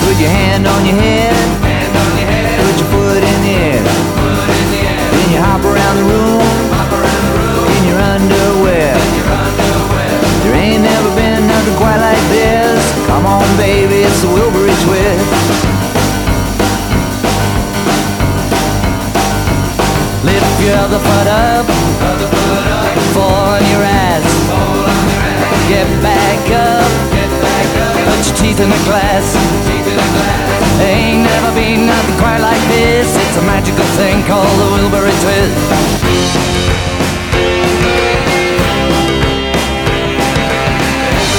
Put your hand on your head, put your foot in the air, then you hop around the room, in your underwear. There ain't never been nothing quite like this. Come on baby, it's the Wilbury twist. Lift your other foot up, fall on your ass, get back up. Put your teeth in the glass. Ain't never been nothing quite like this. It's a magical thing called the Wilbury twist.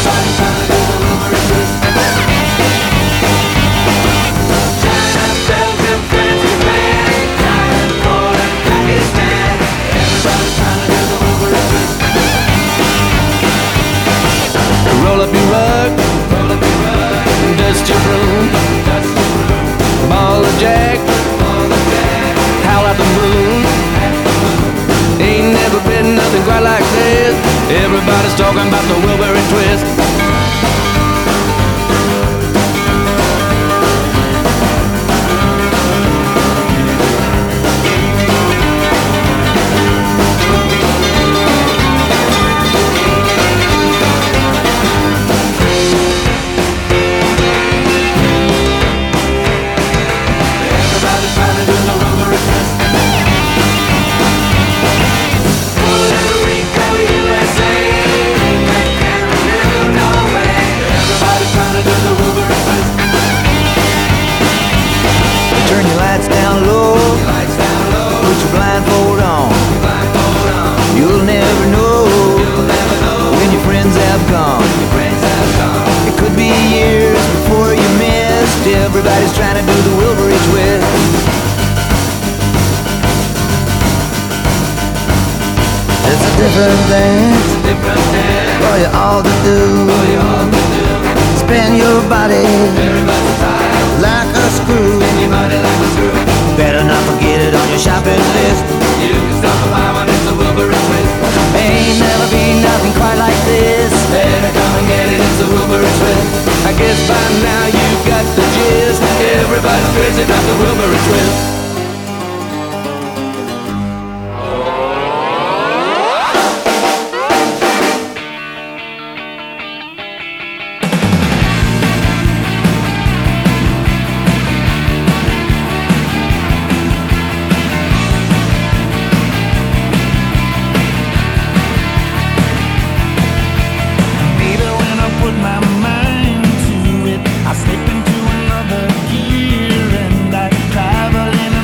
Chinatown, Afghanistan, Thailand, and Pakistan. Everybody's trying to do the Wilbury twist. Roll up your rug. Dust your broom, ball of jack, howl at the moon. Ain't never been nothing quite like this. Everybody's talking about the Wilbury twist. Everybody's trying to do the Wilbury twist. It's a different dance, for you all to do. Spin your body like a screw. Better not forget it on your shopping list. You can stop by when it's the Wilbury twist. Ain't never been nothing quite like this. Better come and get it, it's the Wilbury twist. I guess by now you got the gist. Everybody's crazy about the Wilbury twist. I slip into another gear and I travel in a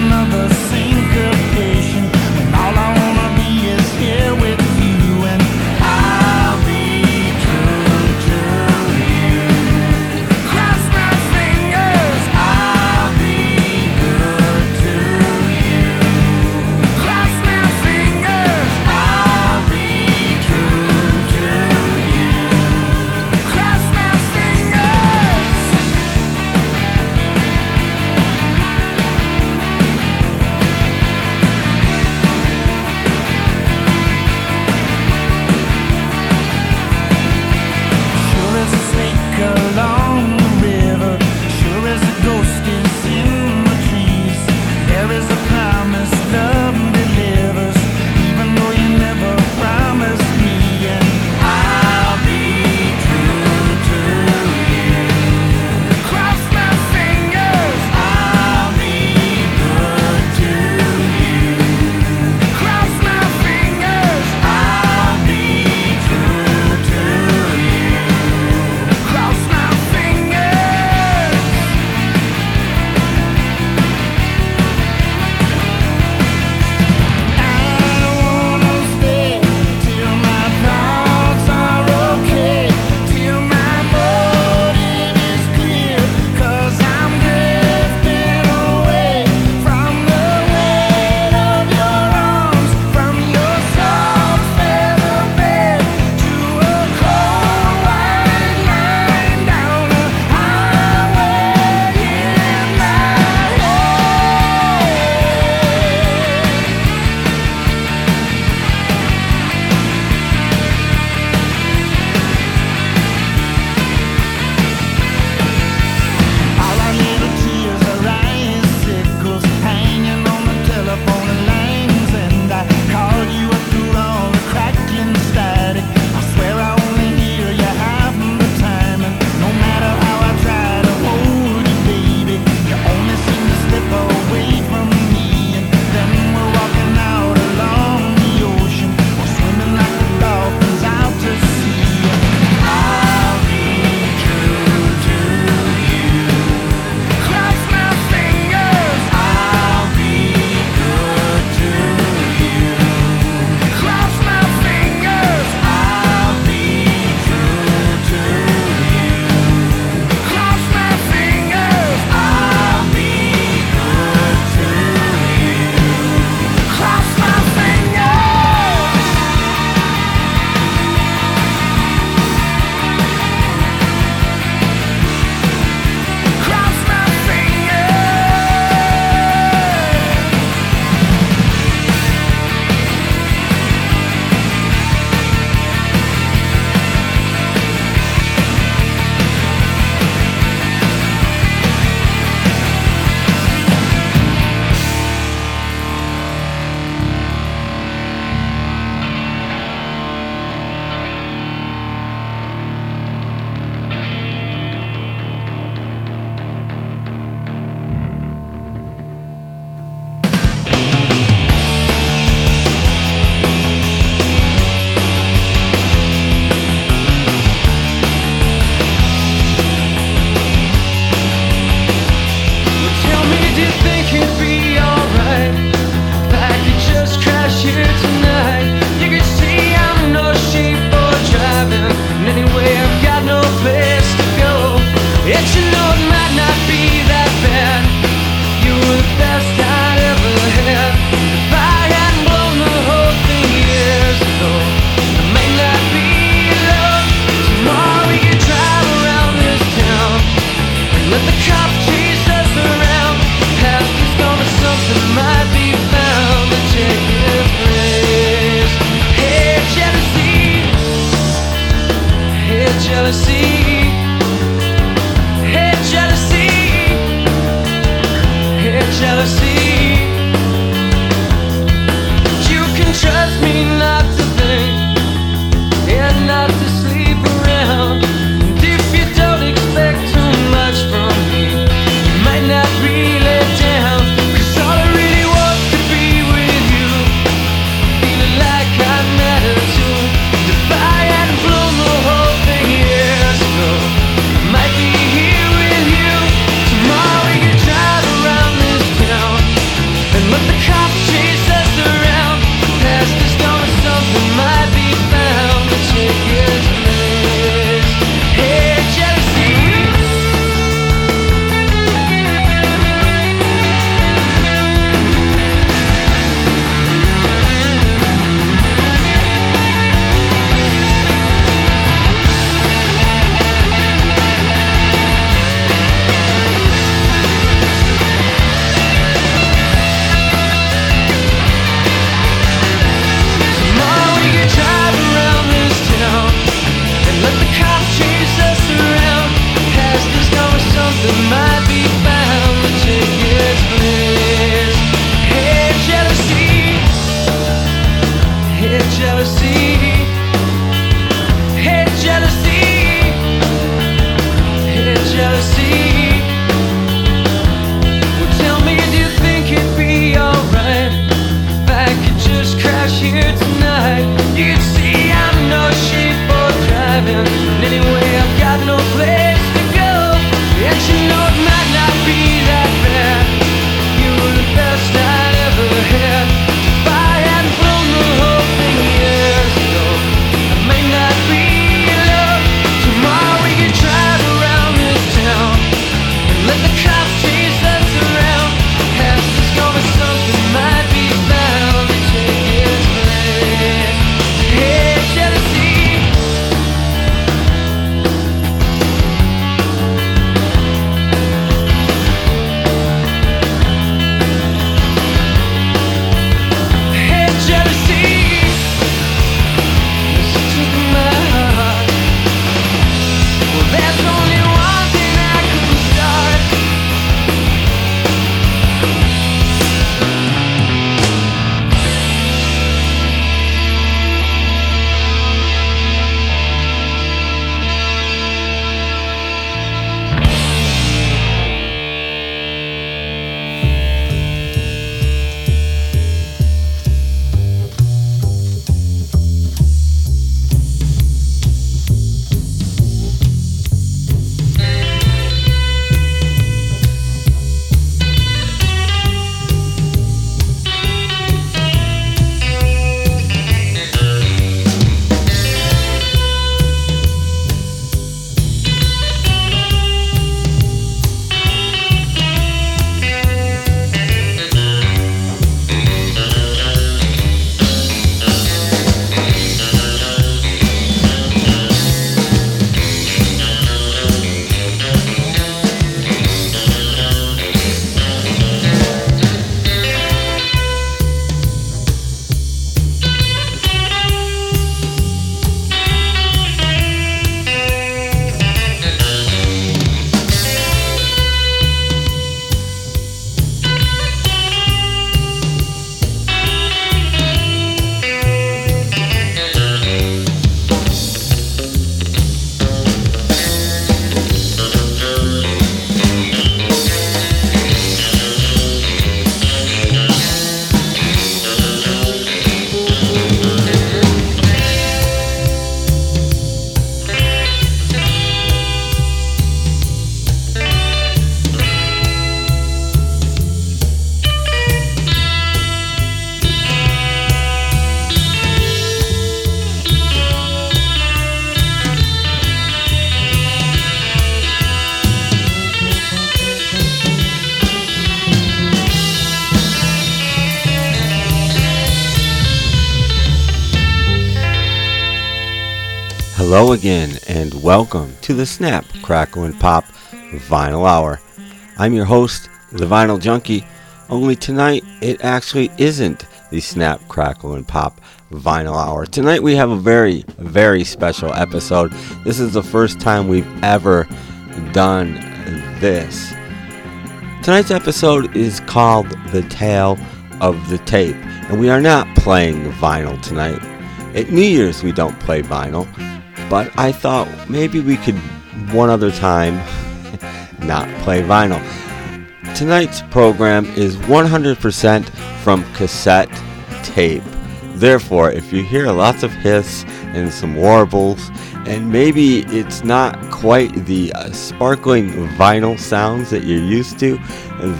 Hello again and welcome to the Snap, Crackle and Pop Vinyl Hour. I'm your host, The Vinyl Junkie, only tonight it actually isn't the Snap, Crackle, and Pop Vinyl Hour. Tonight we have a very, very special episode. This is the first time we've ever done this. Tonight's episode is called The Tale of the Tape, and we are not playing vinyl tonight. At New Year's we don't play vinyl, but I thought maybe we could one other time not play vinyl. Tonight's program is 100% from cassette tape. Therefore, if you hear lots of hiss and some warbles, and maybe it's not quite the sparkling vinyl sounds that you're used to,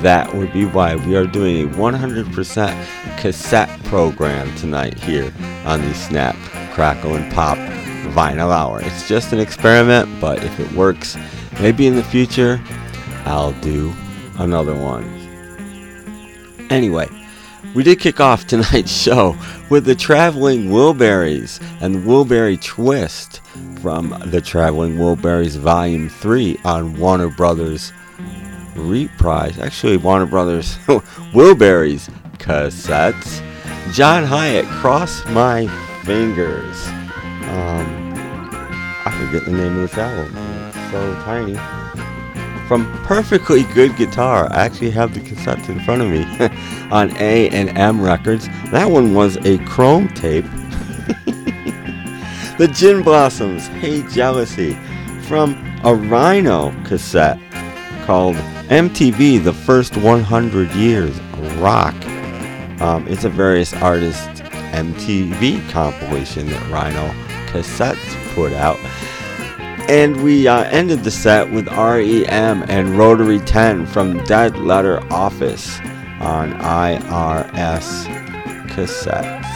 that would be why. We are doing a 100% cassette program tonight here on the Snap, Crackle, and Pop Vinyl Hour. It's just an experiment, but if it works, maybe in the future, I'll do another one. Anyway, we did kick off tonight's show with the Traveling Wilburys and the Wilbury Twist from the Traveling Wilburys Volume 3 on Warner Brothers Reprise. Actually, Warner Brothers Wilburys Cassettes. John Hiatt, Cross My Fingers. I forget the name of this album. It's so tiny. From Perfectly Good Guitar. I actually have the cassettes in front of me on A and M Records. That one was a chrome tape. The Gin Blossoms, Hey Jealousy, from a Rhino cassette called MTV, The First 100 Years Rock. It's a various artist MTV compilation that Rhino Cassettes put out. And we ended the set with R.E.M. and Rotary 10 from Dead Letter Office on I.R.S. cassettes.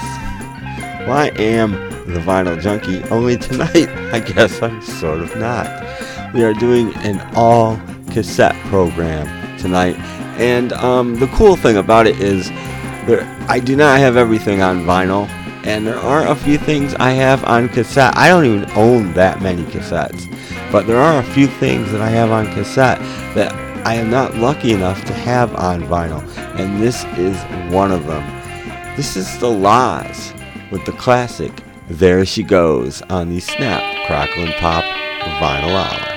Well, I am the Vinyl Junkie, only tonight I guess I'm sort of not. We are doing an all cassette program tonight, and the cool thing about it is I do not have everything on vinyl. And there are a few things I have on cassette. I don't even own that many cassettes. But there are a few things that I have on cassette that I am not lucky enough to have on vinyl. And this is one of them. This is The La's with the classic There She Goes on the Snap, Crackle, and Pop Vinyl Hour.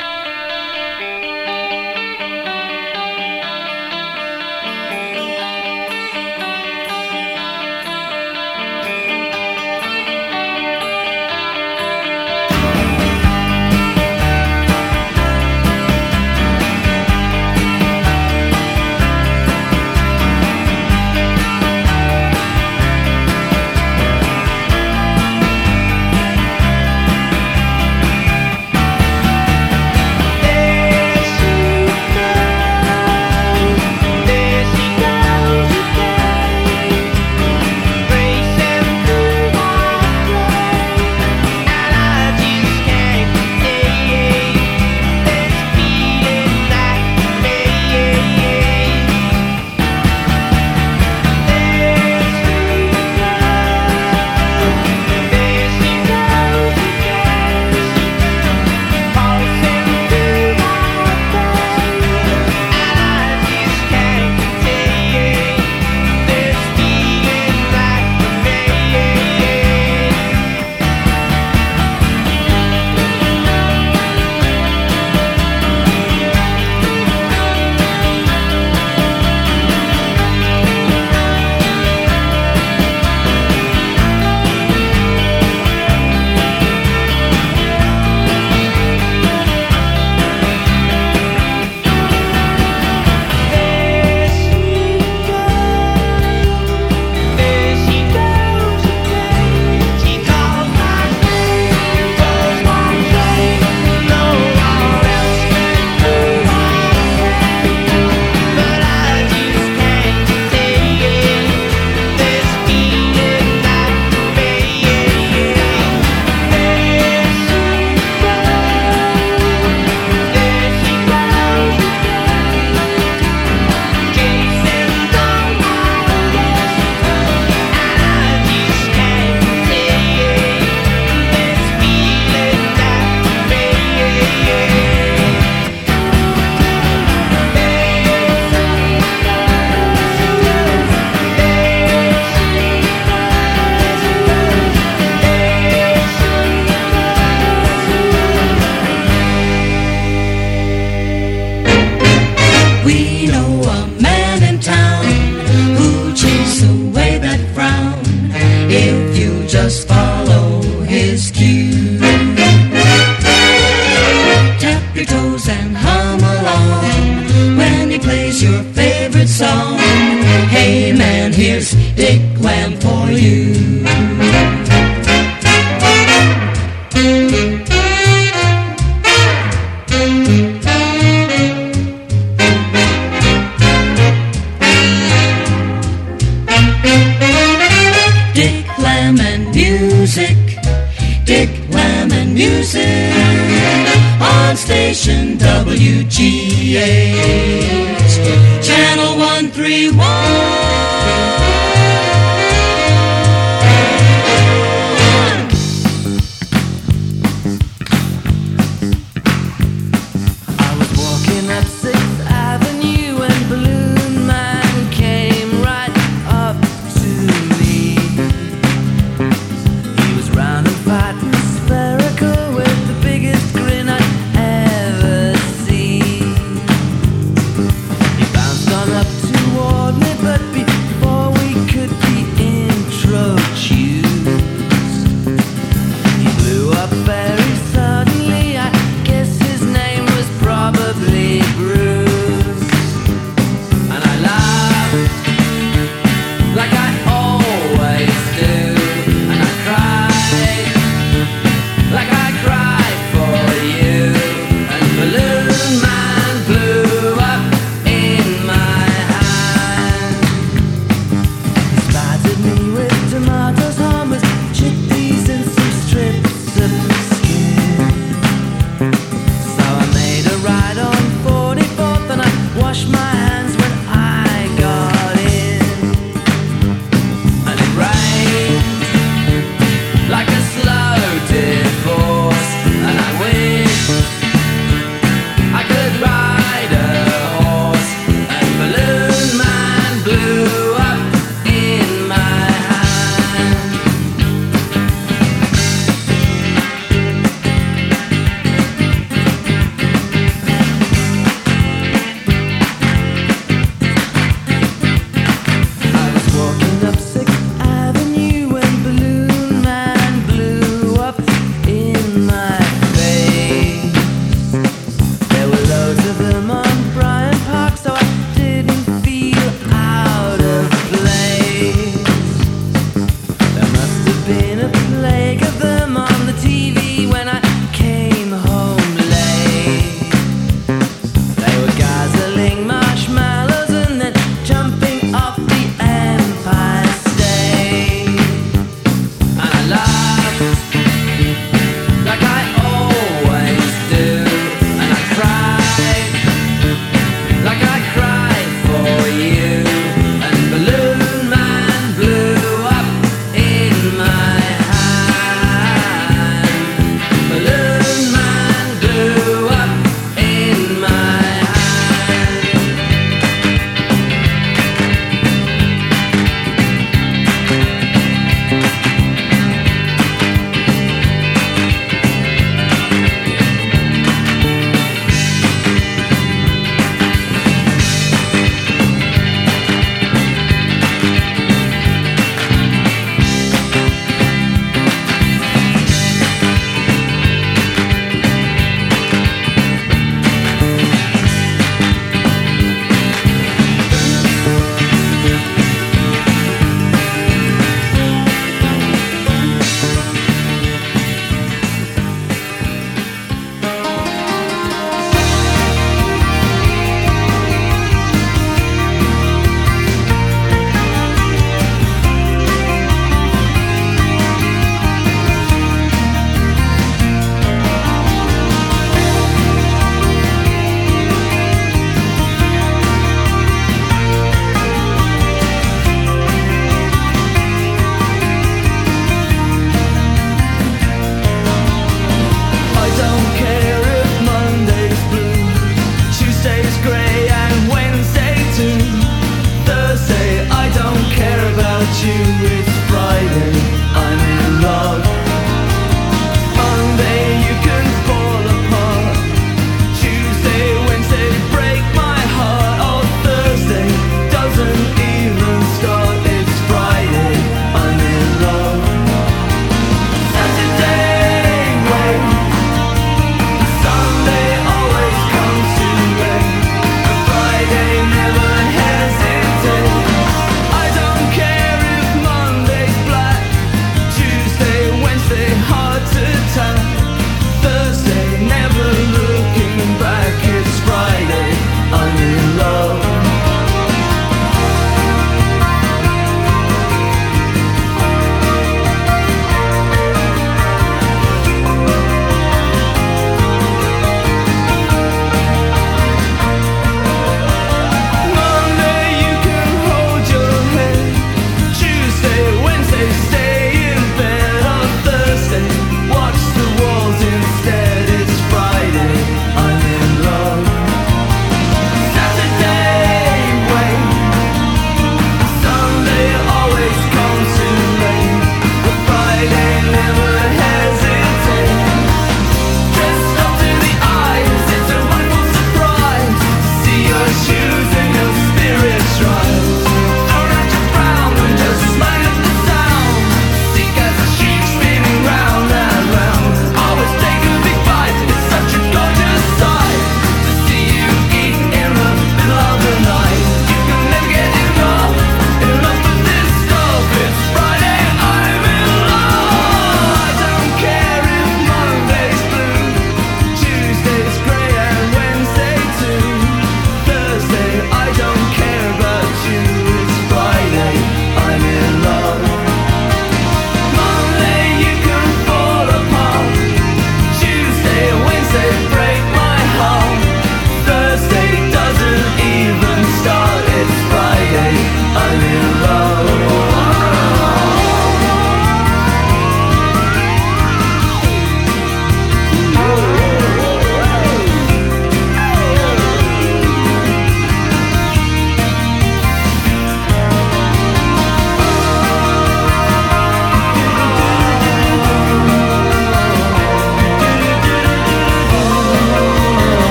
Just follow his cue. Tap your toes and hum along when he plays your favorite song. Hey man, here's Dick Lamb for you. Station WGAH, Channel 131. I was walking up 6th Avenue and Balloon Man came right up to me. He was round and fat and spherical with the biggest grin I ever see. He bounced on up toward me, but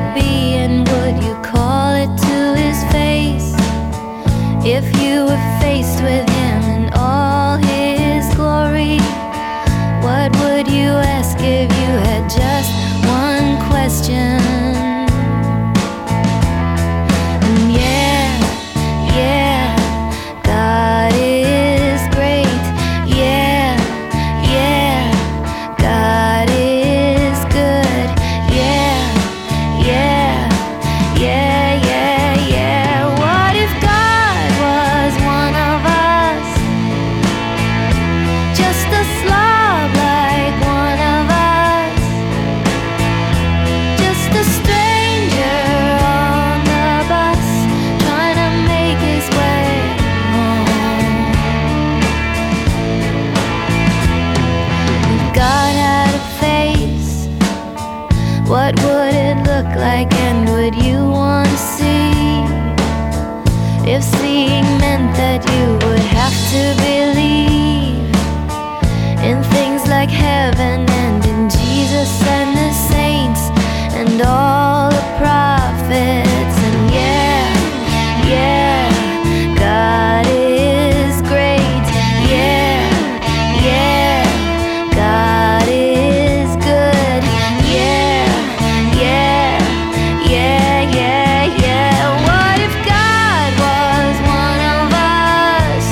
it be, and would you call it to his face if you were faced with him in all his glory? What would you ask if you had just one question? And yeah, God is great. Yeah, God is good. Yeah. What if God was one of us? Just a slob like one of us. Just a stranger on the bus trying to make his way home. If God had a face, what would it look like, and would you want to see? If seeing meant that you would have to believe in things like heaven and in Jesus and the saints and all the prophets. And yeah, God is great. Yeah, God is good. Yeah. What if God was one of us?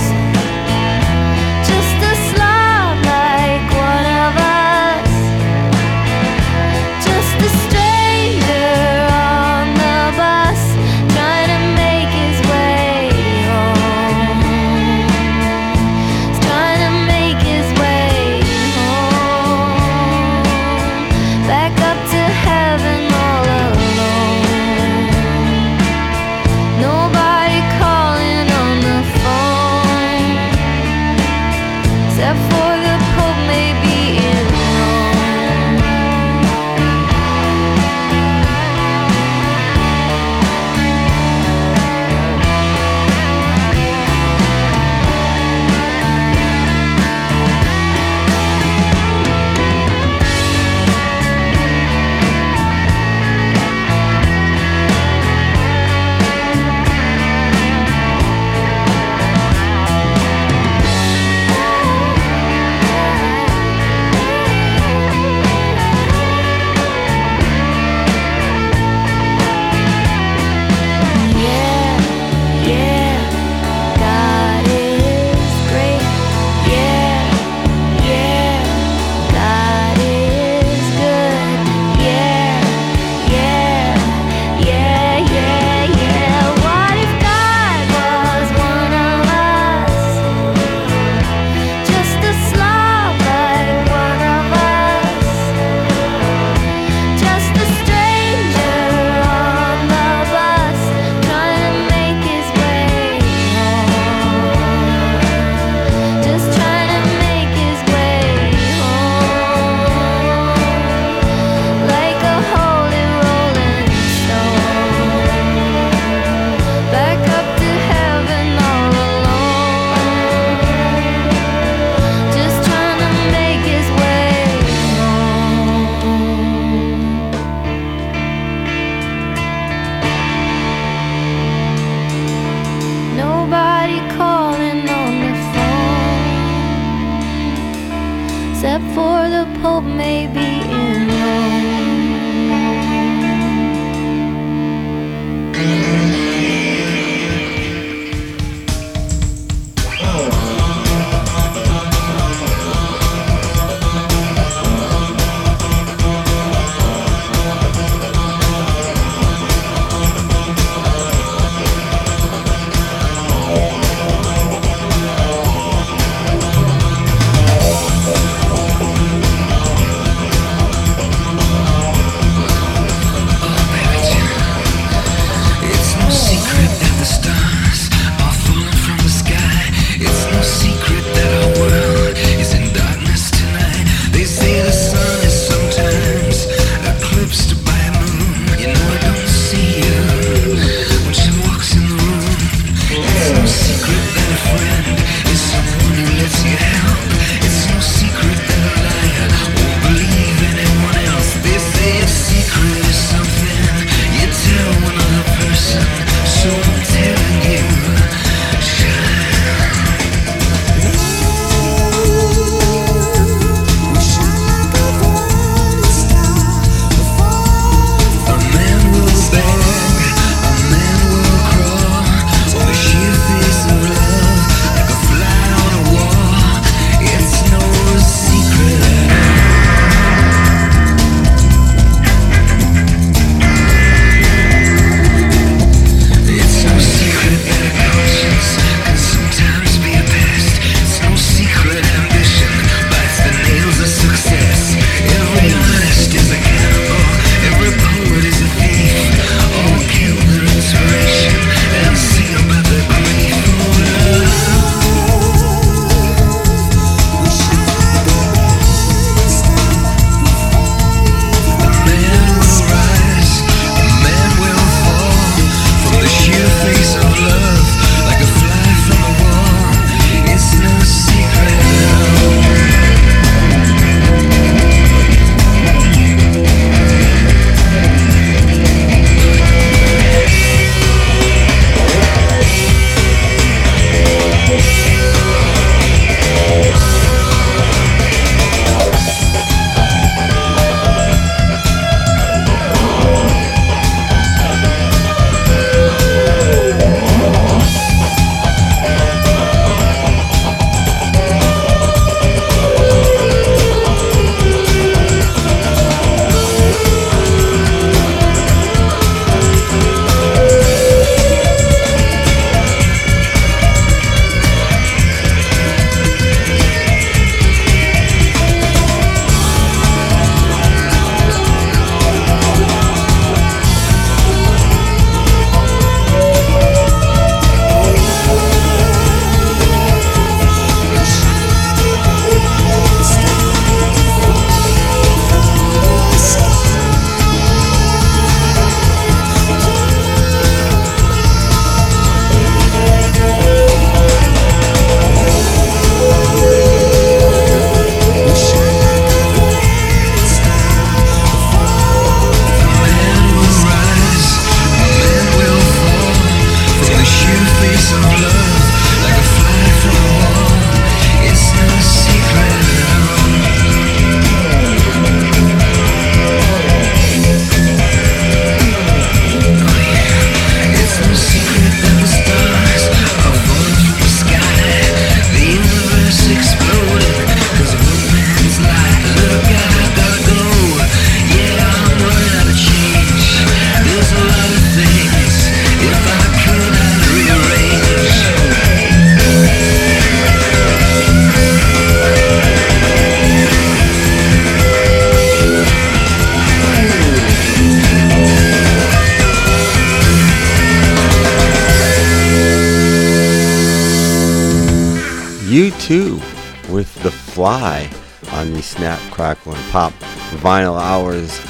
U2 with The Fly on the Snap, Crackle, and Pop Vinyl Hours,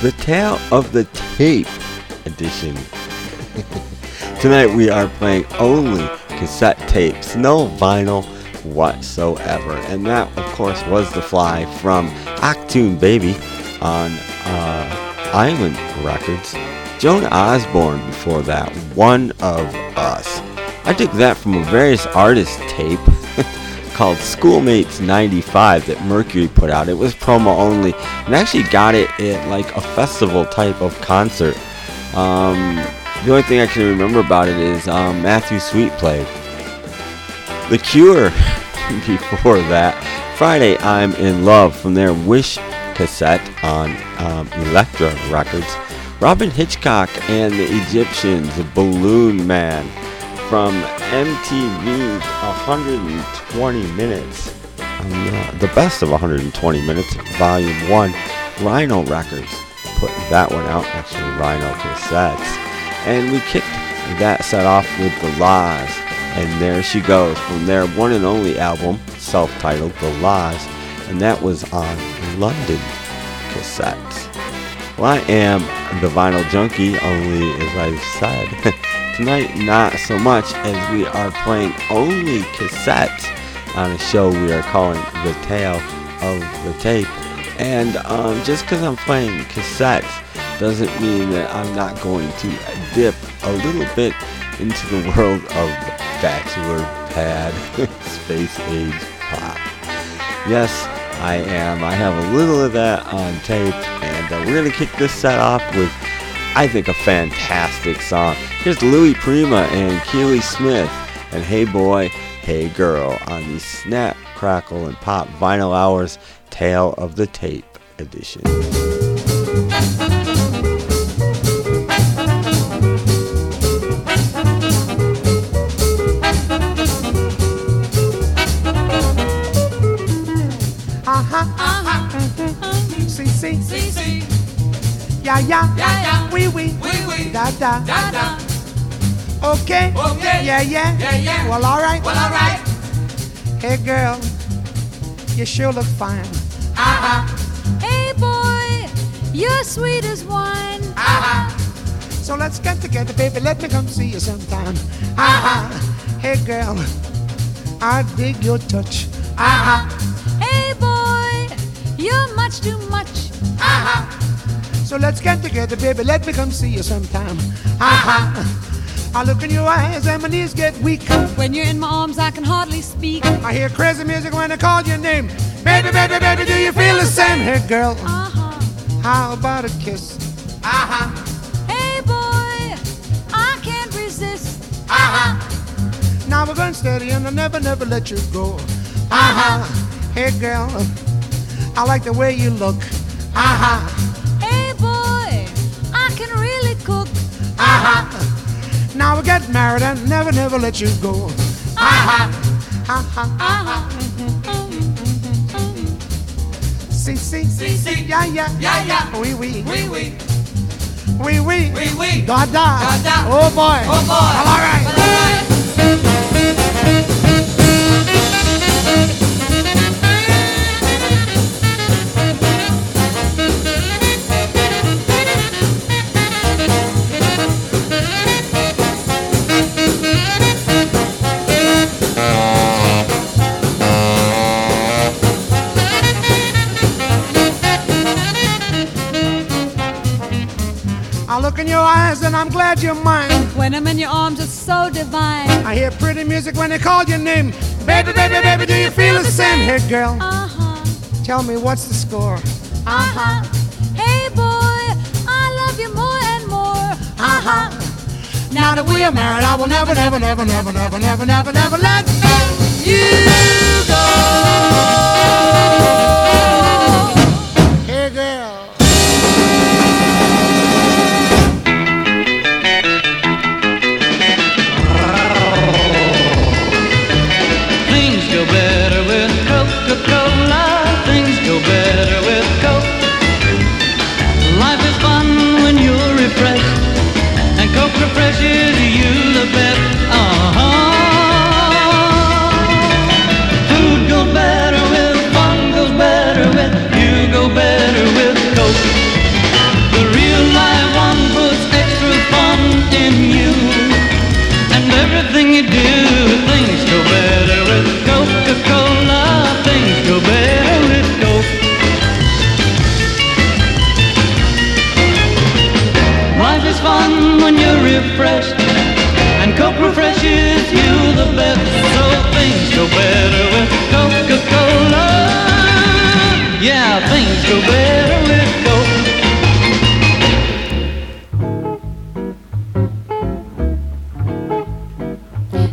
The Tale of the Tape edition. Tonight we are playing only cassette tapes, no vinyl whatsoever. And that, of course, was The Fly from Octoon Baby on Island Records. Joan Osborne before that, One of Us. I took that from a various artist tape called Schoolmates 95 that Mercury put out. It was promo only, and actually got it at like a festival type of concert. The only thing I can remember about it is Matthew Sweet played. The Cure before that, Friday I'm in Love from their Wish cassette on Elektra Records. Robin Hitchcock and the Egyptians, Balloon Man, from MTV's 120 Minutes, the best of 120 Minutes, Volume 1. Rhino Records put that one out, actually Rhino Cassettes. And we kicked that set off with The La's, and There She Goes, from their one and only album, self-titled The La's, and that was on London Cassettes. Well, I am the Vinyl Junkie, only as I've said, tonight not so much, as we are playing only cassettes on a show we are calling The Tale of the Tape. And just because I'm playing cassettes doesn't mean that I'm not going to dip a little bit into the world of bachelor pad space age pop. Yes, I am. I have a little of that on tape, and we're going to kick this set off with, I think, a fantastic song. Here's Louis Prima and Keely Smith and Hey Boy, Hey Girl on the Snap, Crackle, and Pop Vinyl Hours Tale of the Tape edition. Yeah, yeah, yeah, yeah, wee wee, da da, da da. Okay, okay, yeah, yeah, yeah, yeah. Well, all right, well, all right. Hey, girl, you sure look fine. Ah, uh-huh. Hey, boy, you're sweet as wine. Ah, uh-huh. So let's get together, baby. Let me come see you sometime. Ah, uh-huh. Hey, girl, I dig your touch. Ah, uh-huh. Hey, boy, you're much too much. Ah. Uh-huh. So let's get together, baby, let me come see you sometime. Ha-ha. I look in your eyes and my knees get weak. When you're in my arms, I can hardly speak. I hear crazy music when I call your name. Baby, baby, baby, do you feel the same? Hey, girl, uh-huh. How about a kiss? Uh-huh. Hey, boy, I can't resist. Uh-huh. Now we're going steady and I'll never, never let you go. Uh-huh. Hey, girl, I like the way you look. Uh-huh. Uh-huh. Now we get married and never, never let you go. Uh-huh. Uh-huh. Uh-huh. See, see, see, see, yeah, yeah, yeah, yeah. Wee wee, wee wee, wee wee, wee wee, da da, da da. Oh boy, oh boy. Well, all right. Well, all right. In your eyes and I'm glad you're mine. When I'm in your arms it's so divine. I hear pretty music when they call your name. Baby, baby, baby, baby, do you feel the same? Hey girl, uh-huh. Tell me what's the score? Uh-huh. Hey boy, I love you more and more. Uh-huh. Now that we are married I will never, never, never, never, never, never, never, never let you go. Hey girl. Refreshes you the best. Uh-huh. you're refreshed, and Copra Fresh is you the best. So things go better with Coca-Cola. Yeah, things go better with Coke.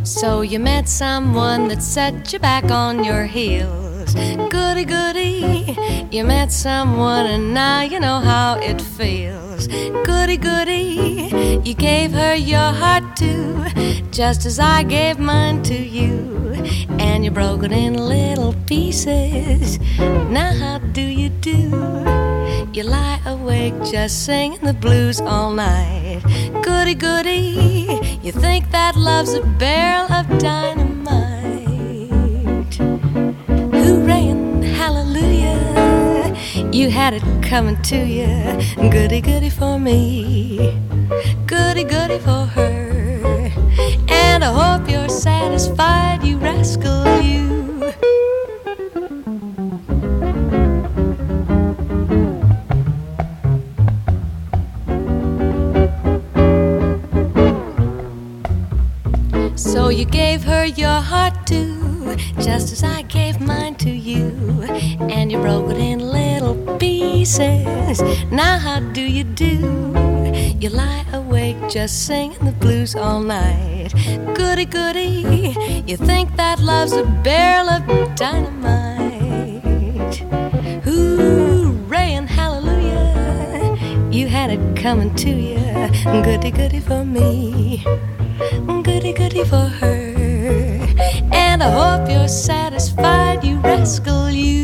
So you met someone that set you back on your heels. Goody, goody, you met someone and now you know how it feels. Goody, goody, you gave her your heart too, just as I gave mine to you. And you broke it in little pieces, now how do you do? You lie awake just singing the blues all night. Goody, goody, you think that love's a barrel of dynamite. Hooray and hallelujah, you had it coming to you. Goody, goody for me, goody, goody for her. And I hope you're satisfied, you rascal, you. So you gave her your heart too, just as I gave mine to you. And you broke it in little pieces, now how do you do? You lie awake just singing the blues all night. Goody, goody, you think that love's a barrel of dynamite. Hooray and hallelujah, you had it coming to you. Goody, goody for me, goody, goody for her. And I hope you're satisfied, you rascal, you.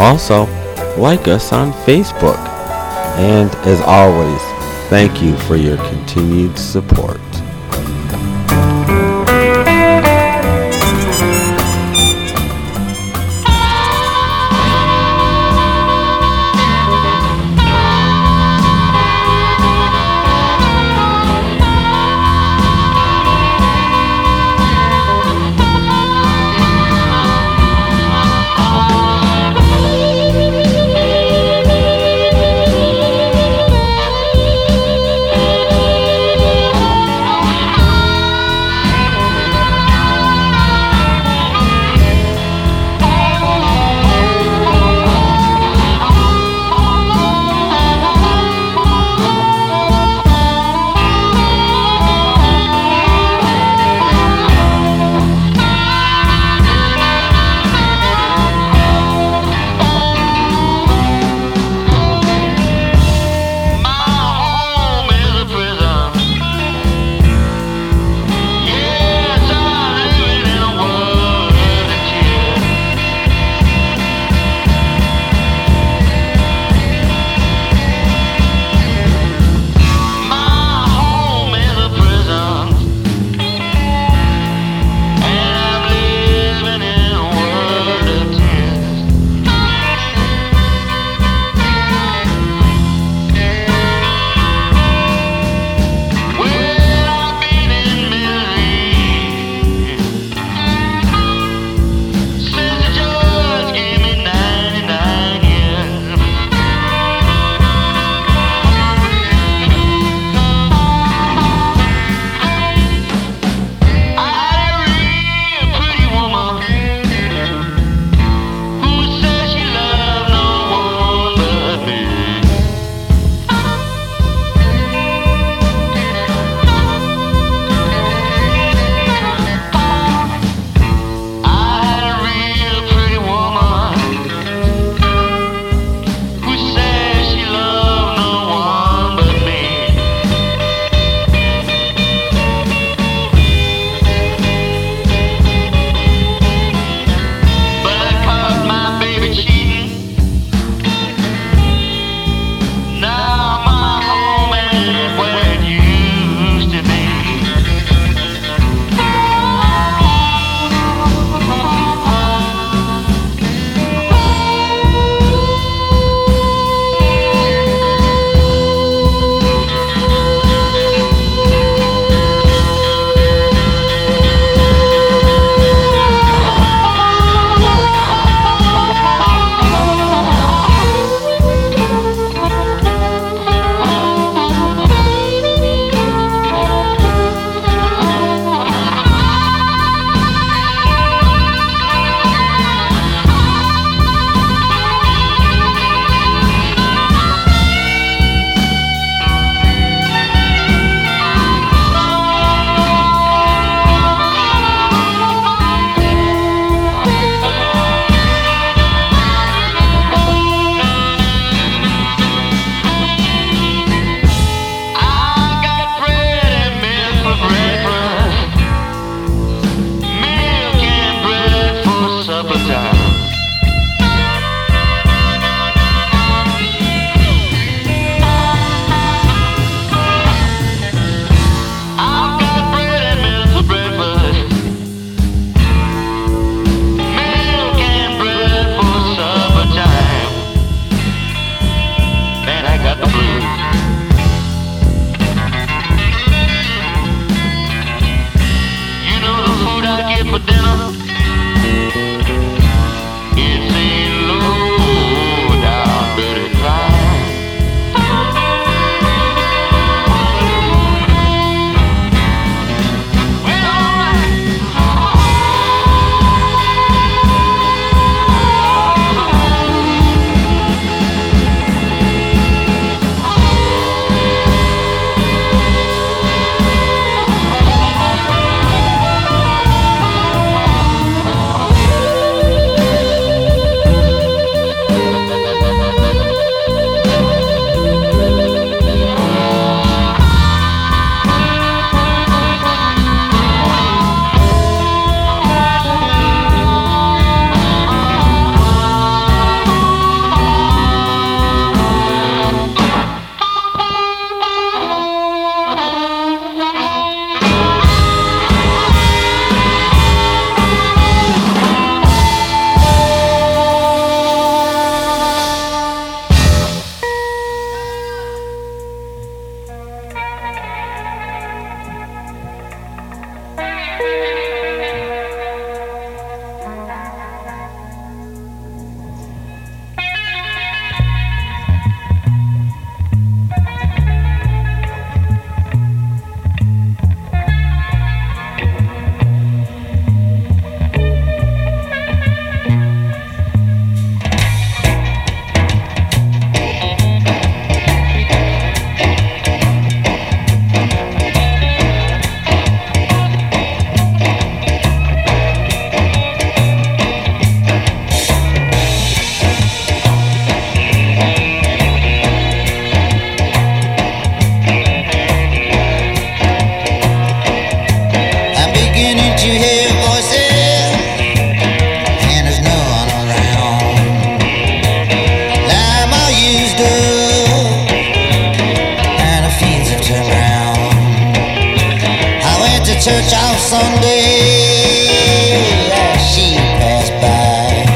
Also, like us on Facebook. And as always, thank you for your continued support. church on Sunday, oh, she passed by.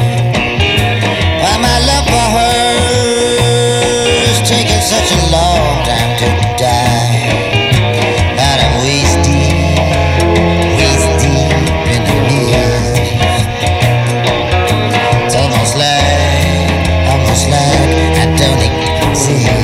Why my love for her's taking such a long time to die. Now I'm waist deep in the mist. It's almost like I don't exist.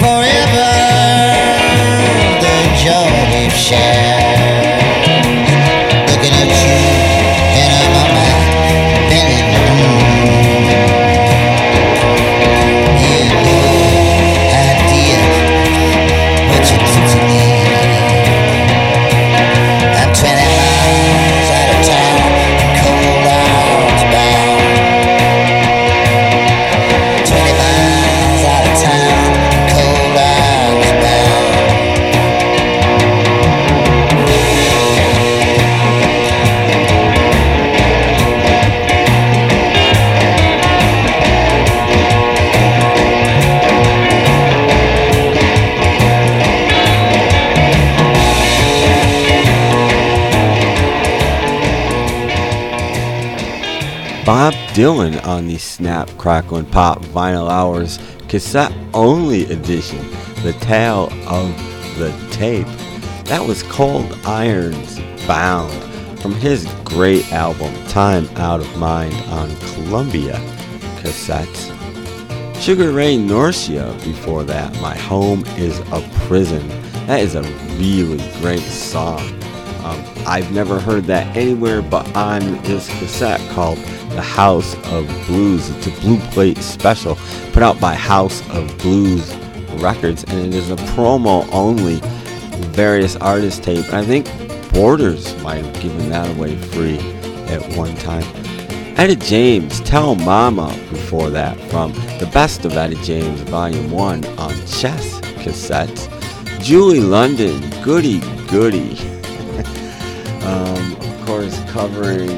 Forever Bob Dylan on the Snap, Crackle, and Pop Vinyl Hour's cassette-only edition, The Tale of the Tape. That was Cold Iron's Bound from his great album Time Out of Mind on Columbia Cassettes. Sugar Ray Norcia before that, My Home is a Prison. That is a really great song. I've never heard that anywhere but on this cassette called The House of Blues. It's a Blue Plate special put out by House of Blues Records, and it is a promo only various artist tape. And I think Borders might have given that away free at one time. Etta James, Tell Mama before that, from The Best of Etta James Volume 1 on Chess Cassettes. Julie London, Goody Goody. Of course, covering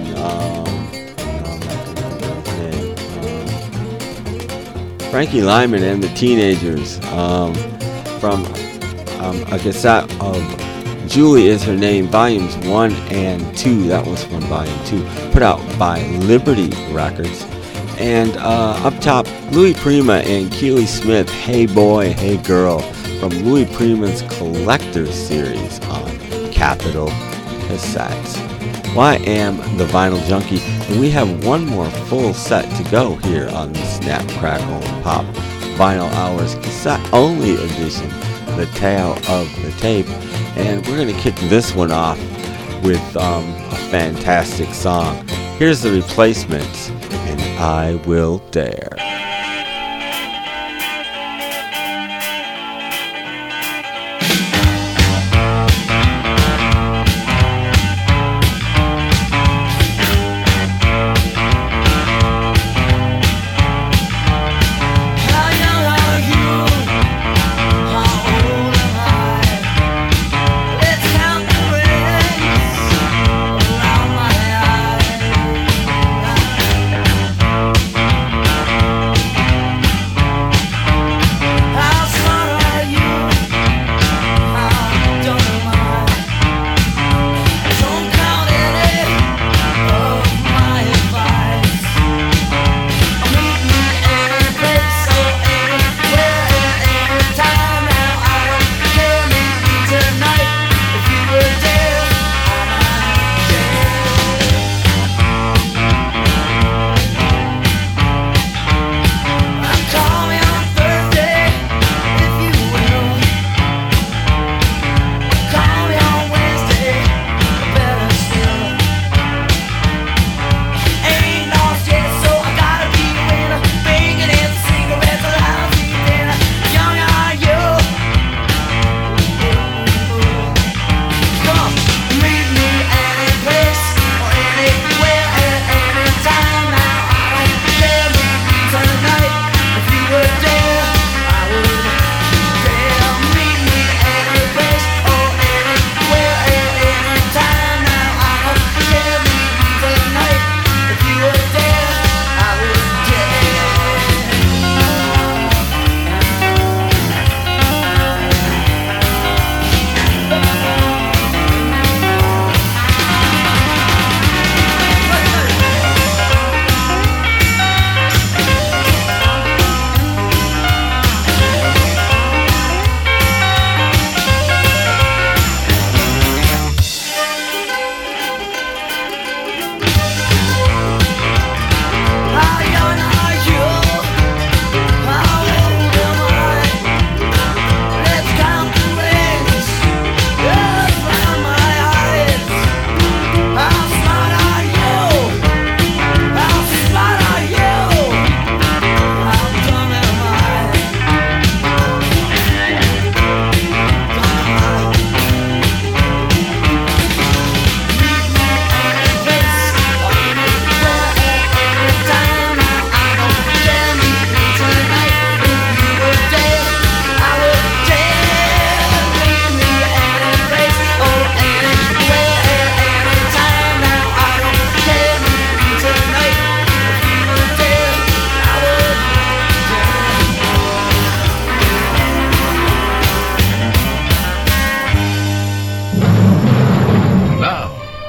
Frankie Lyman and the Teenagers from a cassette of Julie Is Her Name, Volumes 1 and 2. That was from Volume 2, put out by Liberty Records. And up top, Louis Prima and Keely Smith, Hey Boy, Hey Girl, from Louis Prima's Collector Series on Capitol Cassettes. Well, I am the Vinyl Junkie, and we have one more full set to go here on the Snap, Crackle, and Pop Vinyl Hour's cassette-only edition, The Tale of the Tape, and we're going to kick this one off with a fantastic song. Here's The Replacements, and I Will Dare.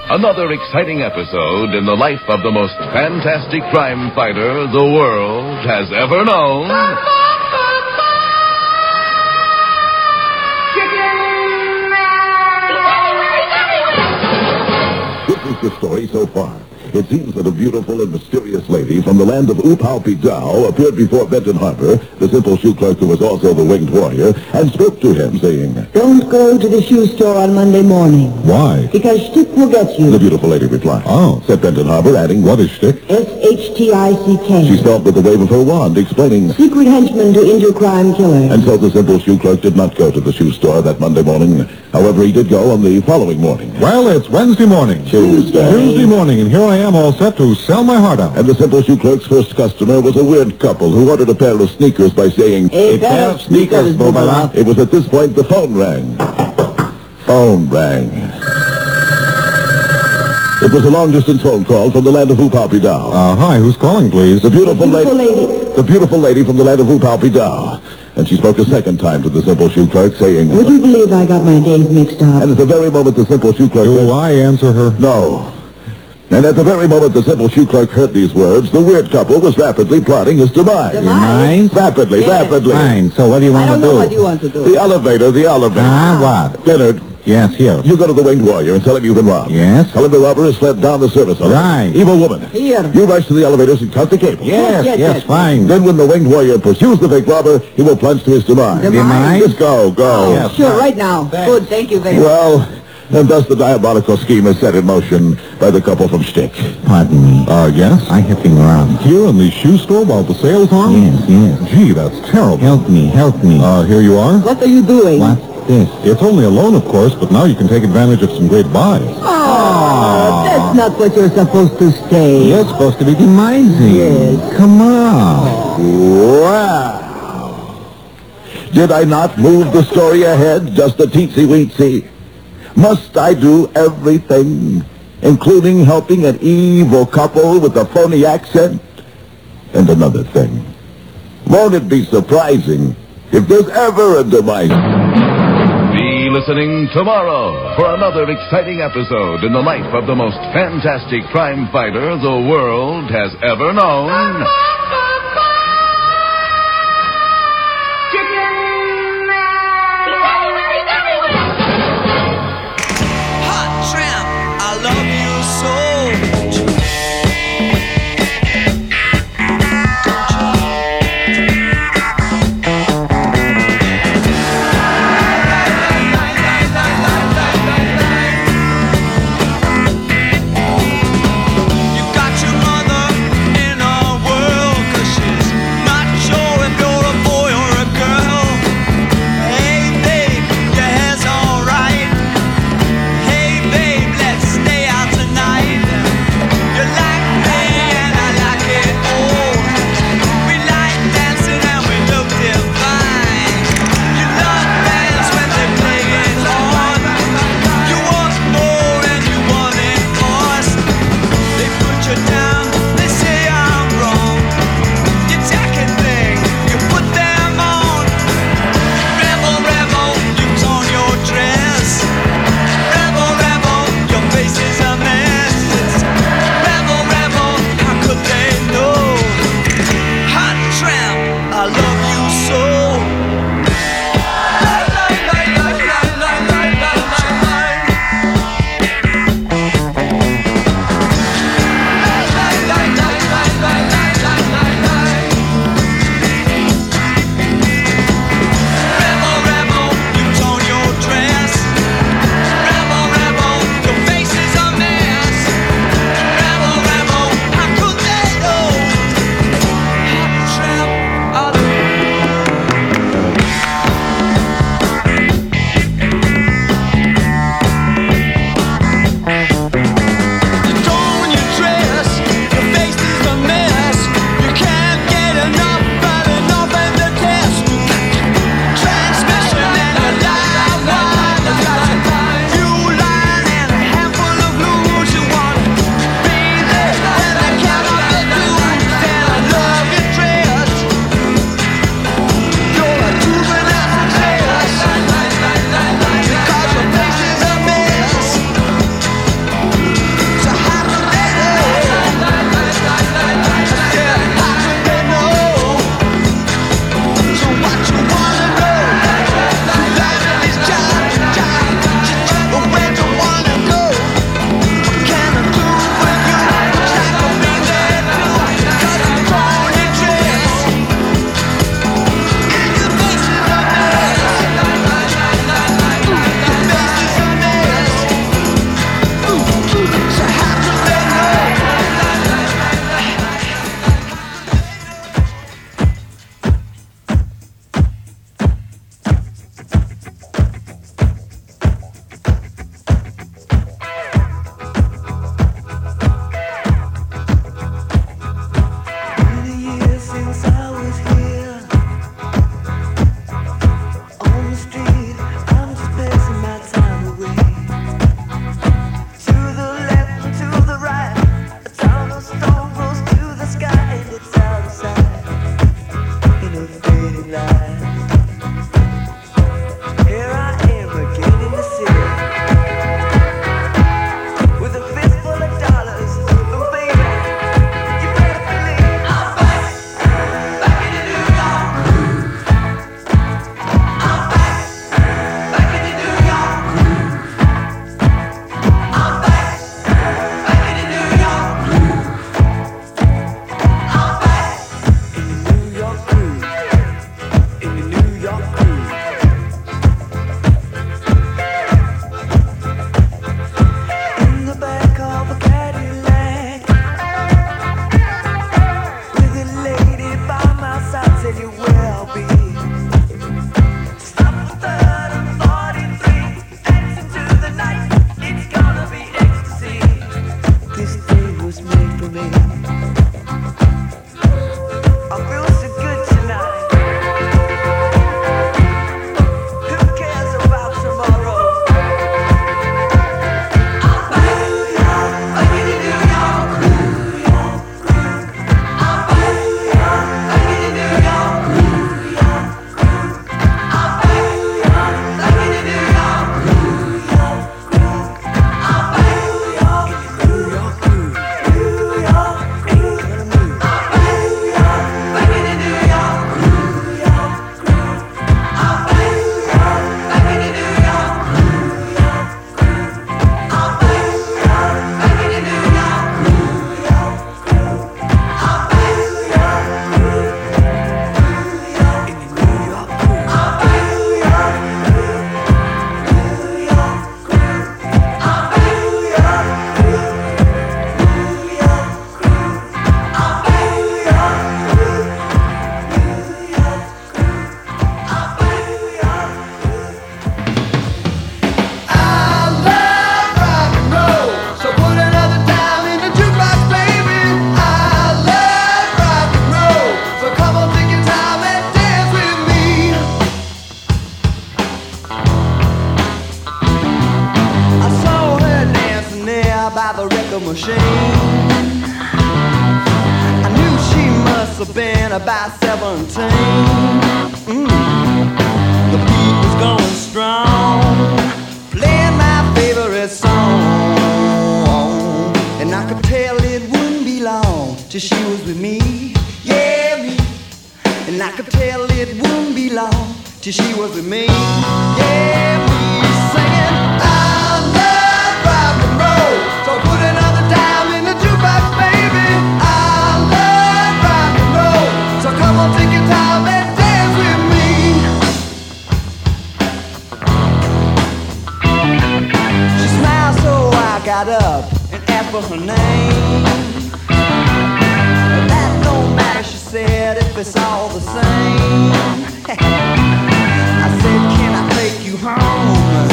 Another exciting episode in the life of the most fantastic crime fighter the world has ever known. This is the story so far. It seems that a beautiful and mysterious lady from the land of Upau Pitao appeared before Benton Harper, the simple shoe clerk who was also the winged warrior, and spoke to him, saying, "Don't go to the shoe store on Monday morning." "Why?" "Because Shtick will get you," the beautiful lady replied. "Oh," said Benton Harper, adding, "What is Shtick?" "S-H-T-I-C-K." She spelled with a wave of her wand, explaining, "Secret henchman to injure crime killer." And so the simple shoe clerk did not go to the shoe store that Monday morning. However, he did go on the following morning. Well, it's Wednesday morning. Tuesday morning, and here I am all set to sell my heart out. And the simple shoe clerk's first customer was a weird couple who ordered a pair of sneakers by saying, "A pair of sneakers, Bobala." It was at this point the phone rang. It was a long-distance phone call from the land of Upau Pitao. Hi, who's calling, please? The beautiful lady. The beautiful lady from the land of Upau Pitao. And she spoke a second time to the simple shoe clerk, saying, "Would you believe I got my days mixed up?" And at the very moment the simple shoe clerk... Do I answer her? No. And at the very moment the simple shoe clerk heard these words, the weird couple was rapidly plotting his demise. Demise? Rapidly, yes. Fine, so what do you want to do? I don't know what you want to do. The elevator. What? Leonard. Yes, here. You go to the winged warrior and tell him you've been robbed. Yes. Tell him the robber has fled down the service elevator. Right. Evil woman. Here. You rush to the elevators and cut the cable. Yes, fine. Then when the winged warrior pursues the fake robber, he will plunge to his demise. Demise? Just go. Yes, sure, right now. Thanks. Good, thank you very much. Well, and thus the diabolical scheme is set in motion by the couple from Shtick. Pardon me. Yes? I have been robbed. Here in the shoe store while the sale's on? Yes. Gee, that's terrible. Help me. Here you are. What are you doing? What? Yes. It's only a loan, of course, but now you can take advantage of some great buys. Oh, that's not what you're supposed to say. You're supposed to be demising. Yes. Come on. Wow. Did I not move the story ahead just a teensy-weensy? Must I do everything, including helping an evil couple with a phony accent? And another thing. Won't it be surprising if there's ever a demise? Listening tomorrow for another exciting episode in the life of the most fantastic crime fighter the world has ever known. little machine. I knew she must have been about 17. The beat was going strong, playing my favorite song, and I could tell it wouldn't be long till she was with me, yeah, me. And I could tell it wouldn't be long till she was with me, yeah, me. Singing, I love rock and roll, so put another dime in the jukebox, baby. I love rock and roll, so come on, take your time and dance with me. She smiled, so I got up and asked for her name. Well, that don't matter, she said, if it's all the same. I said, can I take you home,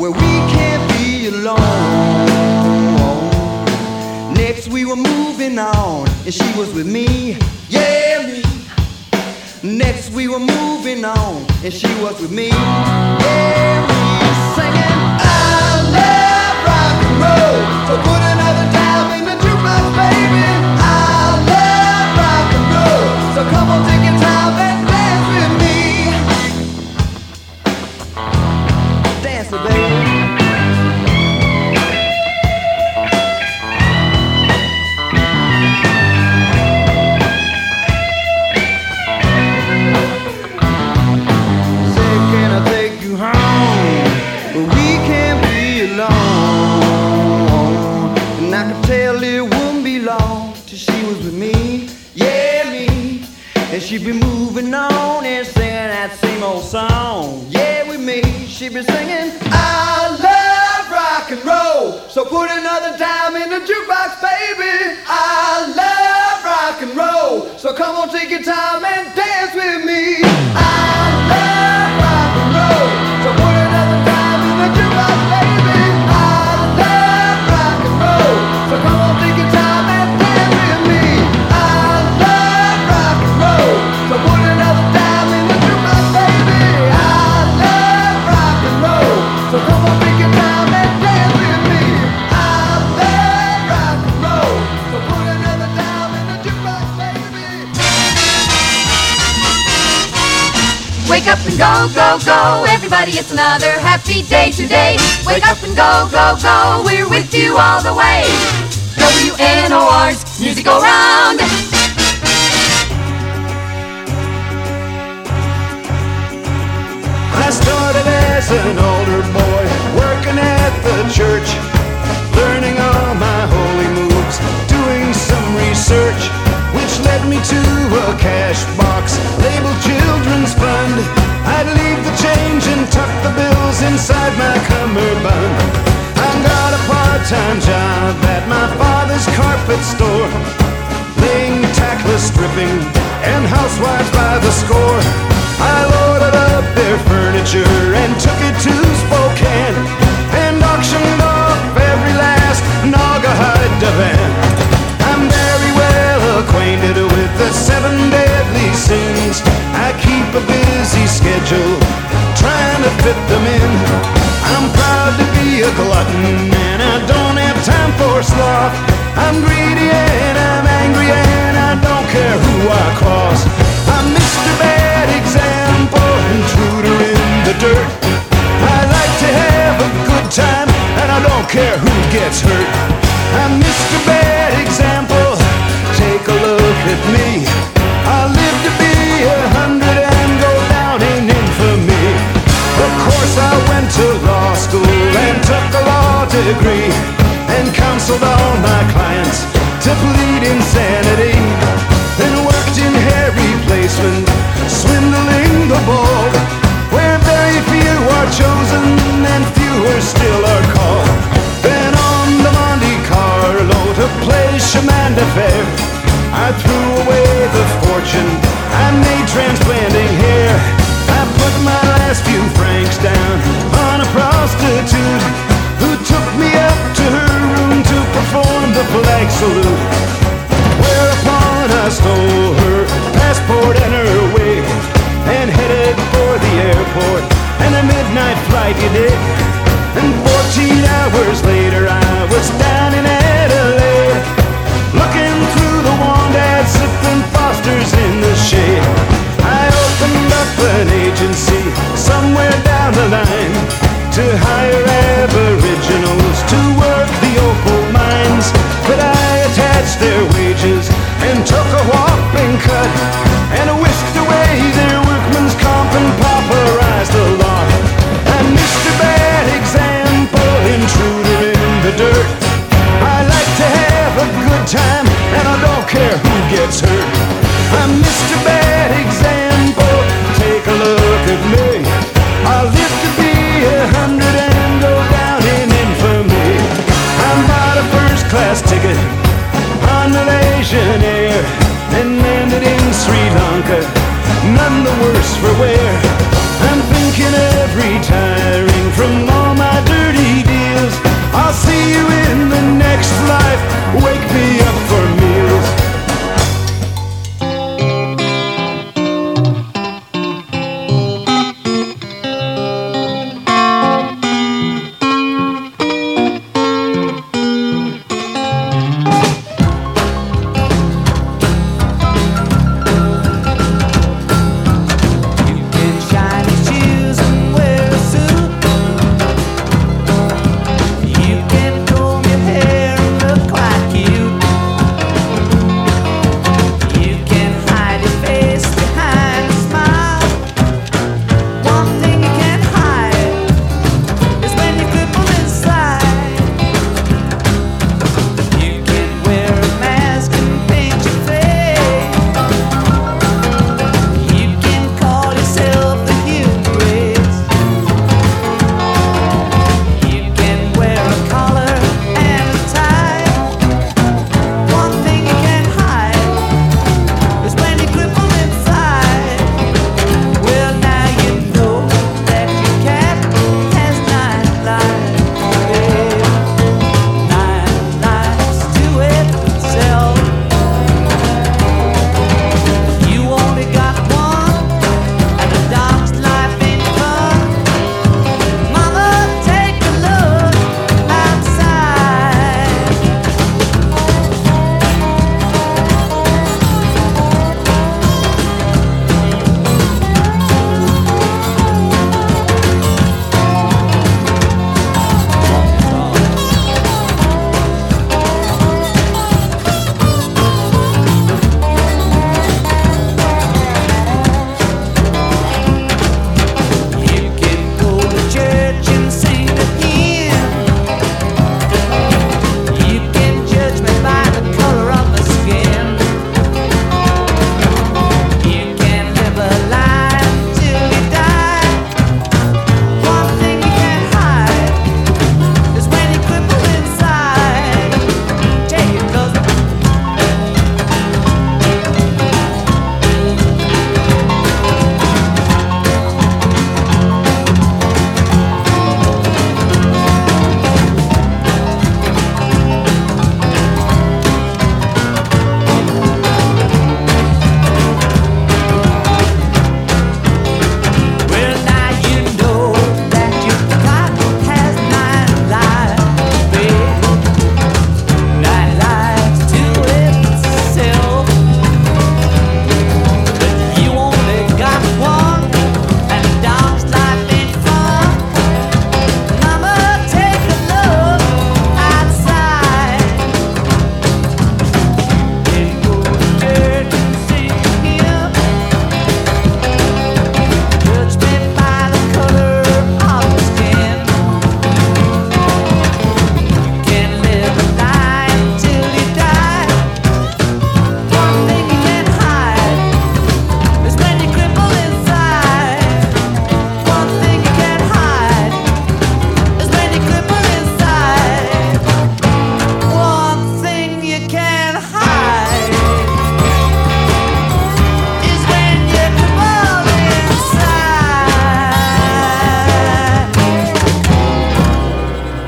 where we can't be alone? Next we were moving on, and she was with me, yeah, me. Next we were moving on, and she was with me, yeah, me. Singing, I love rock and roll, so put another dime in the jukebox, baby. I love rock and roll, so come on, take your time and dance with me. Dance it, baby. She'd be moving on and singing that same old song. Yeah, with me, she'd be singing, I love rock and roll, so put another dime in the jukebox, baby. I love rock and roll, so come on, take your time and dance with me. I love rock and roll, so put another dime in the jukebox, baby. I love rock and roll, so come on, take your time. Wake up and go, go, go, everybody, it's another happy day today. Wake up and go, go, go, we're with you all the way. WNOR's Music Around. I started as an older boy, working at the church, learning all my holy moves, doing some research, which led me to a cash box labeled Children's Fund. I'd leave the change and tuck the bills inside my cummerbund. I got a part-time job at my father's carpet store, laying tackless, stripping, and housewives by the score. I loaded up their furniture and took it to Spokane, and auctioned off every last Naga hide divan. Acquainted with the 7 deadly sins. I keep a busy schedule, trying to fit them in. I'm proud to be a glutton, and I don't have time for sloth. I'm greedy and I'm angry, and I don't care who I cause. I'm Mr. Bad Example, intruder in the dirt. I like to have a good time, and I don't care who gets hurt. I'm Mr. Bad Example, take a look at me. I'll live to be 100 and go down in infamy. Of course I went to law school and took a law degree, and counseled all my clients to plead insanity. Then worked in hair replacement, swindling the bold, where very few are chosen and fewer still are called. Then on the Monte Carlo to play Shamanda Fair, I threw away the fortune I made transplanting hair. I put my last few francs down on a prostitute who took me up to her room to perform the flag salute, whereupon I stole her passport and her wig, and headed for the airport and a midnight flight, you dig. And 14 hours later I was down in Adelaide, time, and I don't care who gets hurt. I'm Mr. Bad Example, take a look at me. I live to be 100 and go down in infamy. I'm not a first-class ticket on the Malaysian air, and landed in Sri Lanka, none the worse for wear. I'm thinking of retiring from all my dirty deals. I'll see you in the next life, wake me up for meals.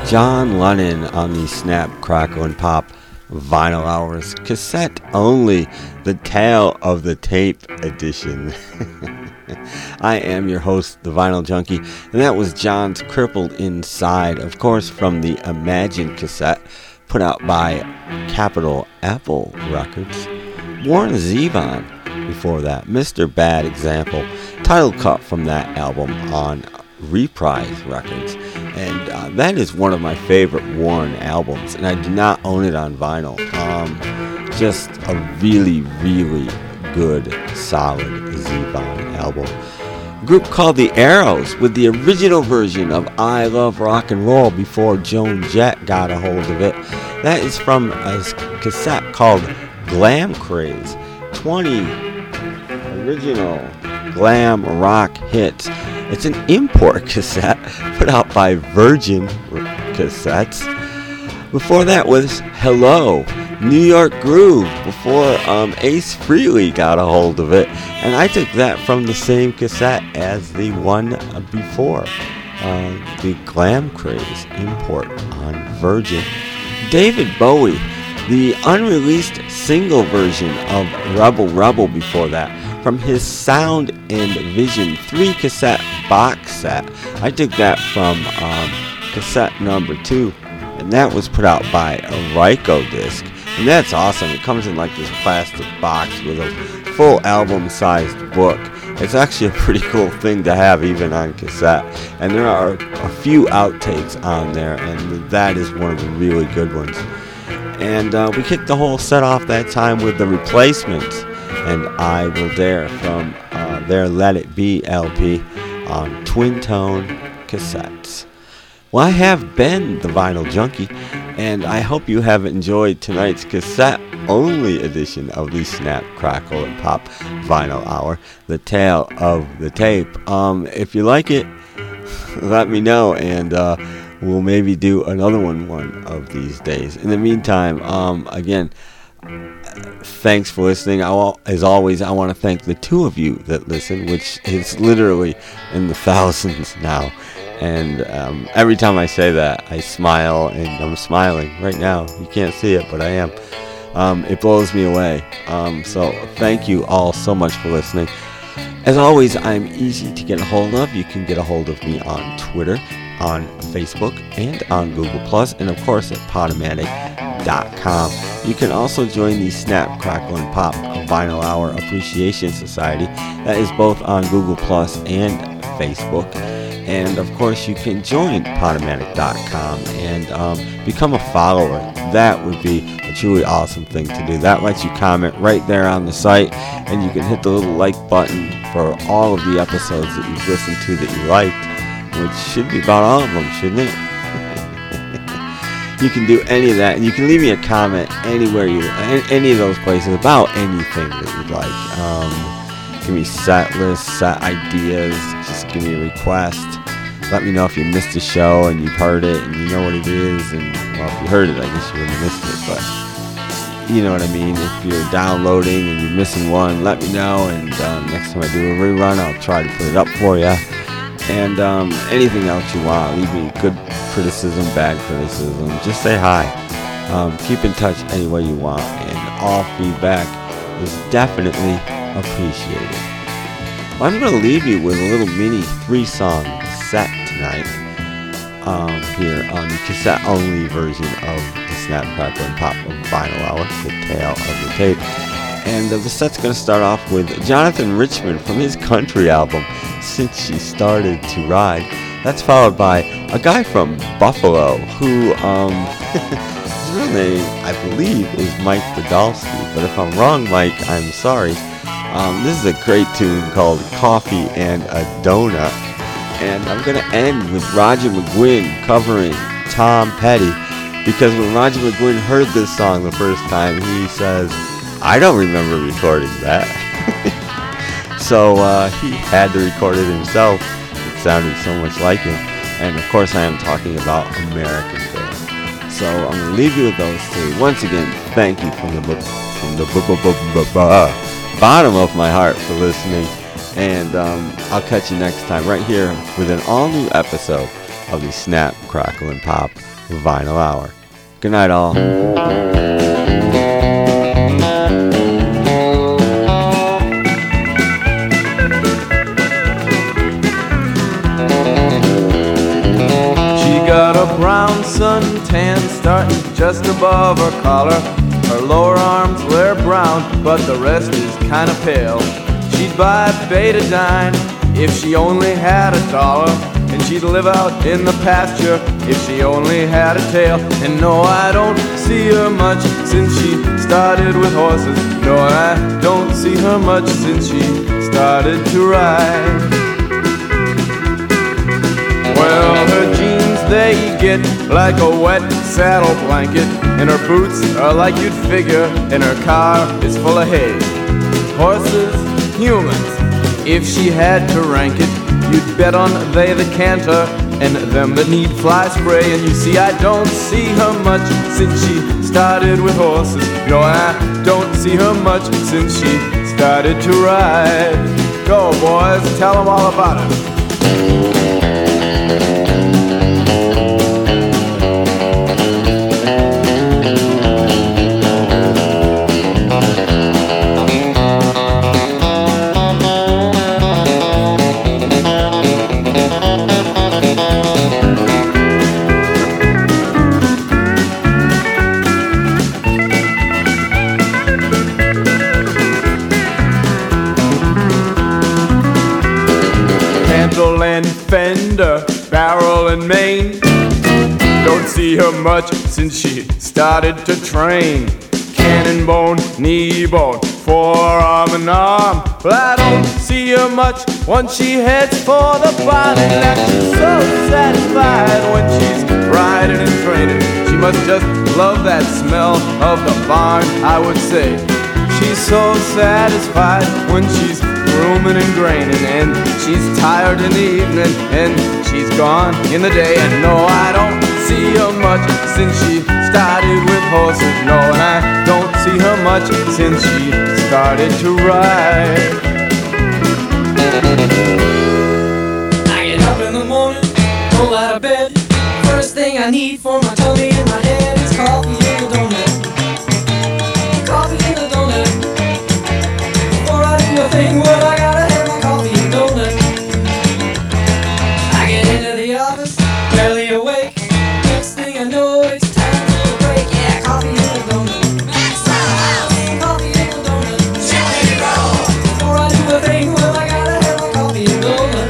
John Lennon on the Snap, Crackle, and Pop Vinyl Hours cassette only, the Tale of the Tape edition. I am your host, The Vinyl Junkie, and that was John's Crippled Inside, of course, from the Imagine cassette put out by Capitol Apple Records. Warren Zevon before that, Mr. Bad Example, title cut from that album on Reprise Records. And that is one of my favorite Warren albums, and I do not own it on vinyl. Just a really, really good, solid Zevon album. a group called the Arrows with the original version of I Love Rock and Roll before Joan Jett got a hold of it. That is from a cassette called Glam Craze. 20 original glam rock hits. It's an import cassette put out by Virgin Cassettes. Before that was Hello, New York Groove, before Ace Frehley got a hold of it. And I took that from the same cassette as the one before, the Glam Craze import on Virgin. David Bowie, the unreleased single version of Rebel Rebel before that, from his Sound and Vision 3 cassette box set. I took that from cassette number 2, and that was put out by Ryko Disc, and that's awesome. It comes in like this plastic box with a full album sized book. It's actually a pretty cool thing to have even on cassette, and there are a few outtakes on there, and that is one of the really good ones. And we kicked the whole set off that time with The Replacements and I Will Dare from their Let It Be LP on Twin Tone cassettes. Well, I have been the Vinyl Junkie, and I hope you have enjoyed tonight's cassette-only edition of the Snap, Crackle, and Pop Vinyl Hour, The Tale of the Tape. If you like it, let me know, and we'll maybe do another one of these days. In the meantime, again, thanks for listening. As always, I want to thank the two of you that listen, which is literally in the thousands now. And every time I say that, I smile, and I'm smiling right now. You can't see it, but I am. It blows me away. So thank you all so much for listening. As always, I'm easy to get a hold of. You can get a hold of me on Twitter, on Facebook, and on Google Plus, and of course at Podomatic.com. You can also join the Snap, Crackle, and Pop Vinyl Hour Appreciation Society. That is both on Google Plus and Facebook. And of course, you can join Podomatic.com and become a follower. That would be a truly awesome thing to do. That lets you comment right there on the site, and you can hit the little like button for all of the episodes that you've listened to that you liked, which should be about all of them, shouldn't it? You can do any of that, and you can leave me a comment anywhere you, any of those places about anything that you'd like. Give me set lists, set ideas, just give me a request. Let me know if you missed the show and you've heard it and you know what it is. And well, if you heard it, I guess you would have missed it, but you know what I mean. If you're downloading and you're missing one, let me know, and next time I do a rerun, I'll try to put it up for you. And anything else you want, leave me good criticism, bad criticism, just say hi. Keep in touch any way you want, and all feedback is definitely appreciated. Well, I'm going to leave you with a little mini 3-song set tonight, here on the cassette-only version of the Snap, Crackle, and Pop Vinyl Hour, The Tale of the Tape. And the set's going to start off with Jonathan Richman from his country album, Since She Started to Ride. That's followed by a guy from Buffalo who, his real name, I believe, is Mike Podolsky. But if I'm wrong, Mike, I'm sorry. This is a great tune called Coffee and a Donut. And I'm going to end with Roger McGuinn covering Tom Petty. Because when Roger McGuinn heard this song the first time, he says, I don't remember recording that. So he had to record it himself. It sounded so much like him. And of course, I am talking about American Girl. So I'm going to leave you with those two. Once again, thank you from the bottom of my heart for listening. And I'll catch you next time right here with an all-new episode of the Snap, Crackle, and Pop Vinyl Hour. Good night, all. Brown suntan starting just above her collar. Her lower arms wear brown, but the rest is kinda pale. She'd buy betadine if she only had a dollar, and she'd live out in the pasture if she only had a tail. And no, I don't see her much since she started with horses. No, I don't see her much since she started to ride. Well, her jeans, they get like a wet saddle blanket, and her boots are like you'd figure, and her car is full of hay. Horses, humans, if she had to rank it, you'd bet on they the canter and them that need fly spray. And you see, I don't see her much since she started with horses. No, I don't see her much since she started to ride. Go, boys, tell them all about it. Fender, barrel and main. Don't see her much since she started to train. Cannon bone, knee bone, forearm and arm. Well, I don't see her much once she heads for the barn. And left so satisfied when she's riding and training. She must just love that smell of the barn, I would say. She's so satisfied when she's rooming and graining, and she's tired in the evening, and she's gone in the day. And no, I don't see her much since she started with horses. No, and I don't see her much since she started to ride. I get up in the morning, roll out of bed. First thing I need for my tummy and my head is coffee and a donut. Coffee and a donut. Before I do a thing, well, I gotta have my coffee and donut. I get into the office, barely awake. Next thing I know, it's time for a break. Yeah, coffee and a donut. That's my house. Coffee and a donut. Jelly roll. Before I do a thing, well, I gotta have my coffee and donut.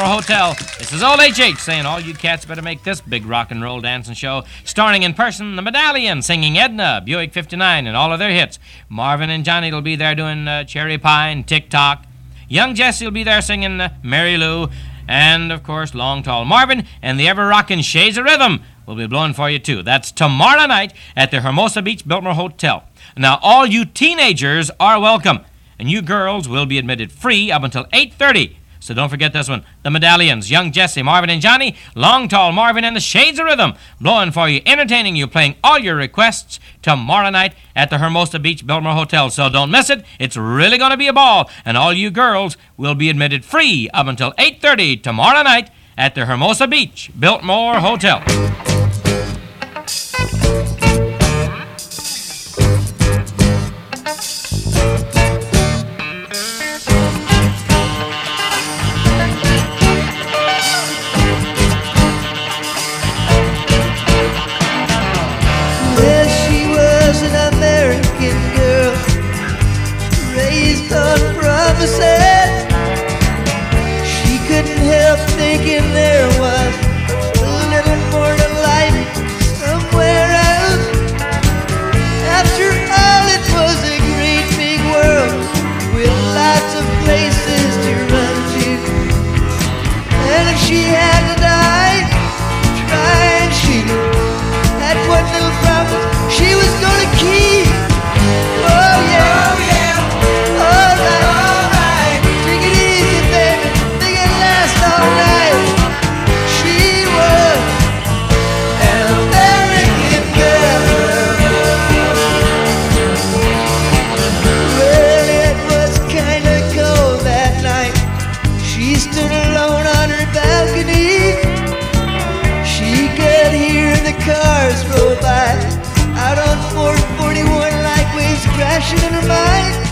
Hotel. This is Old H.H. saying all you cats better make this big rock and roll dancing show. Starring in person, the Medallion, singing Edna, Buick 59, and all of their hits. Marvin and Johnny will be there doing Cherry Pie and Tick Tock. Young Jesse will be there singing Mary Lou. And, of course, Long Tall Marvin and the ever-rockin' Shades of Rhythm will be blowing for you, too. That's tomorrow night at the Hermosa Beach Biltmore Hotel. Now, all you teenagers are welcome. And you girls will be admitted free up until 8:30. So don't forget this one. The Medallions, Young Jesse, Marvin and Johnny, Long Tall Marvin and the Shades of Rhythm. Blowing for you, entertaining you, playing all your requests tomorrow night at the Hermosa Beach Biltmore Hotel. So don't miss it. It's really going to be a ball. And all you girls will be admitted free up until 8:30 tomorrow night at the Hermosa Beach Biltmore Hotel. crashing in her mind.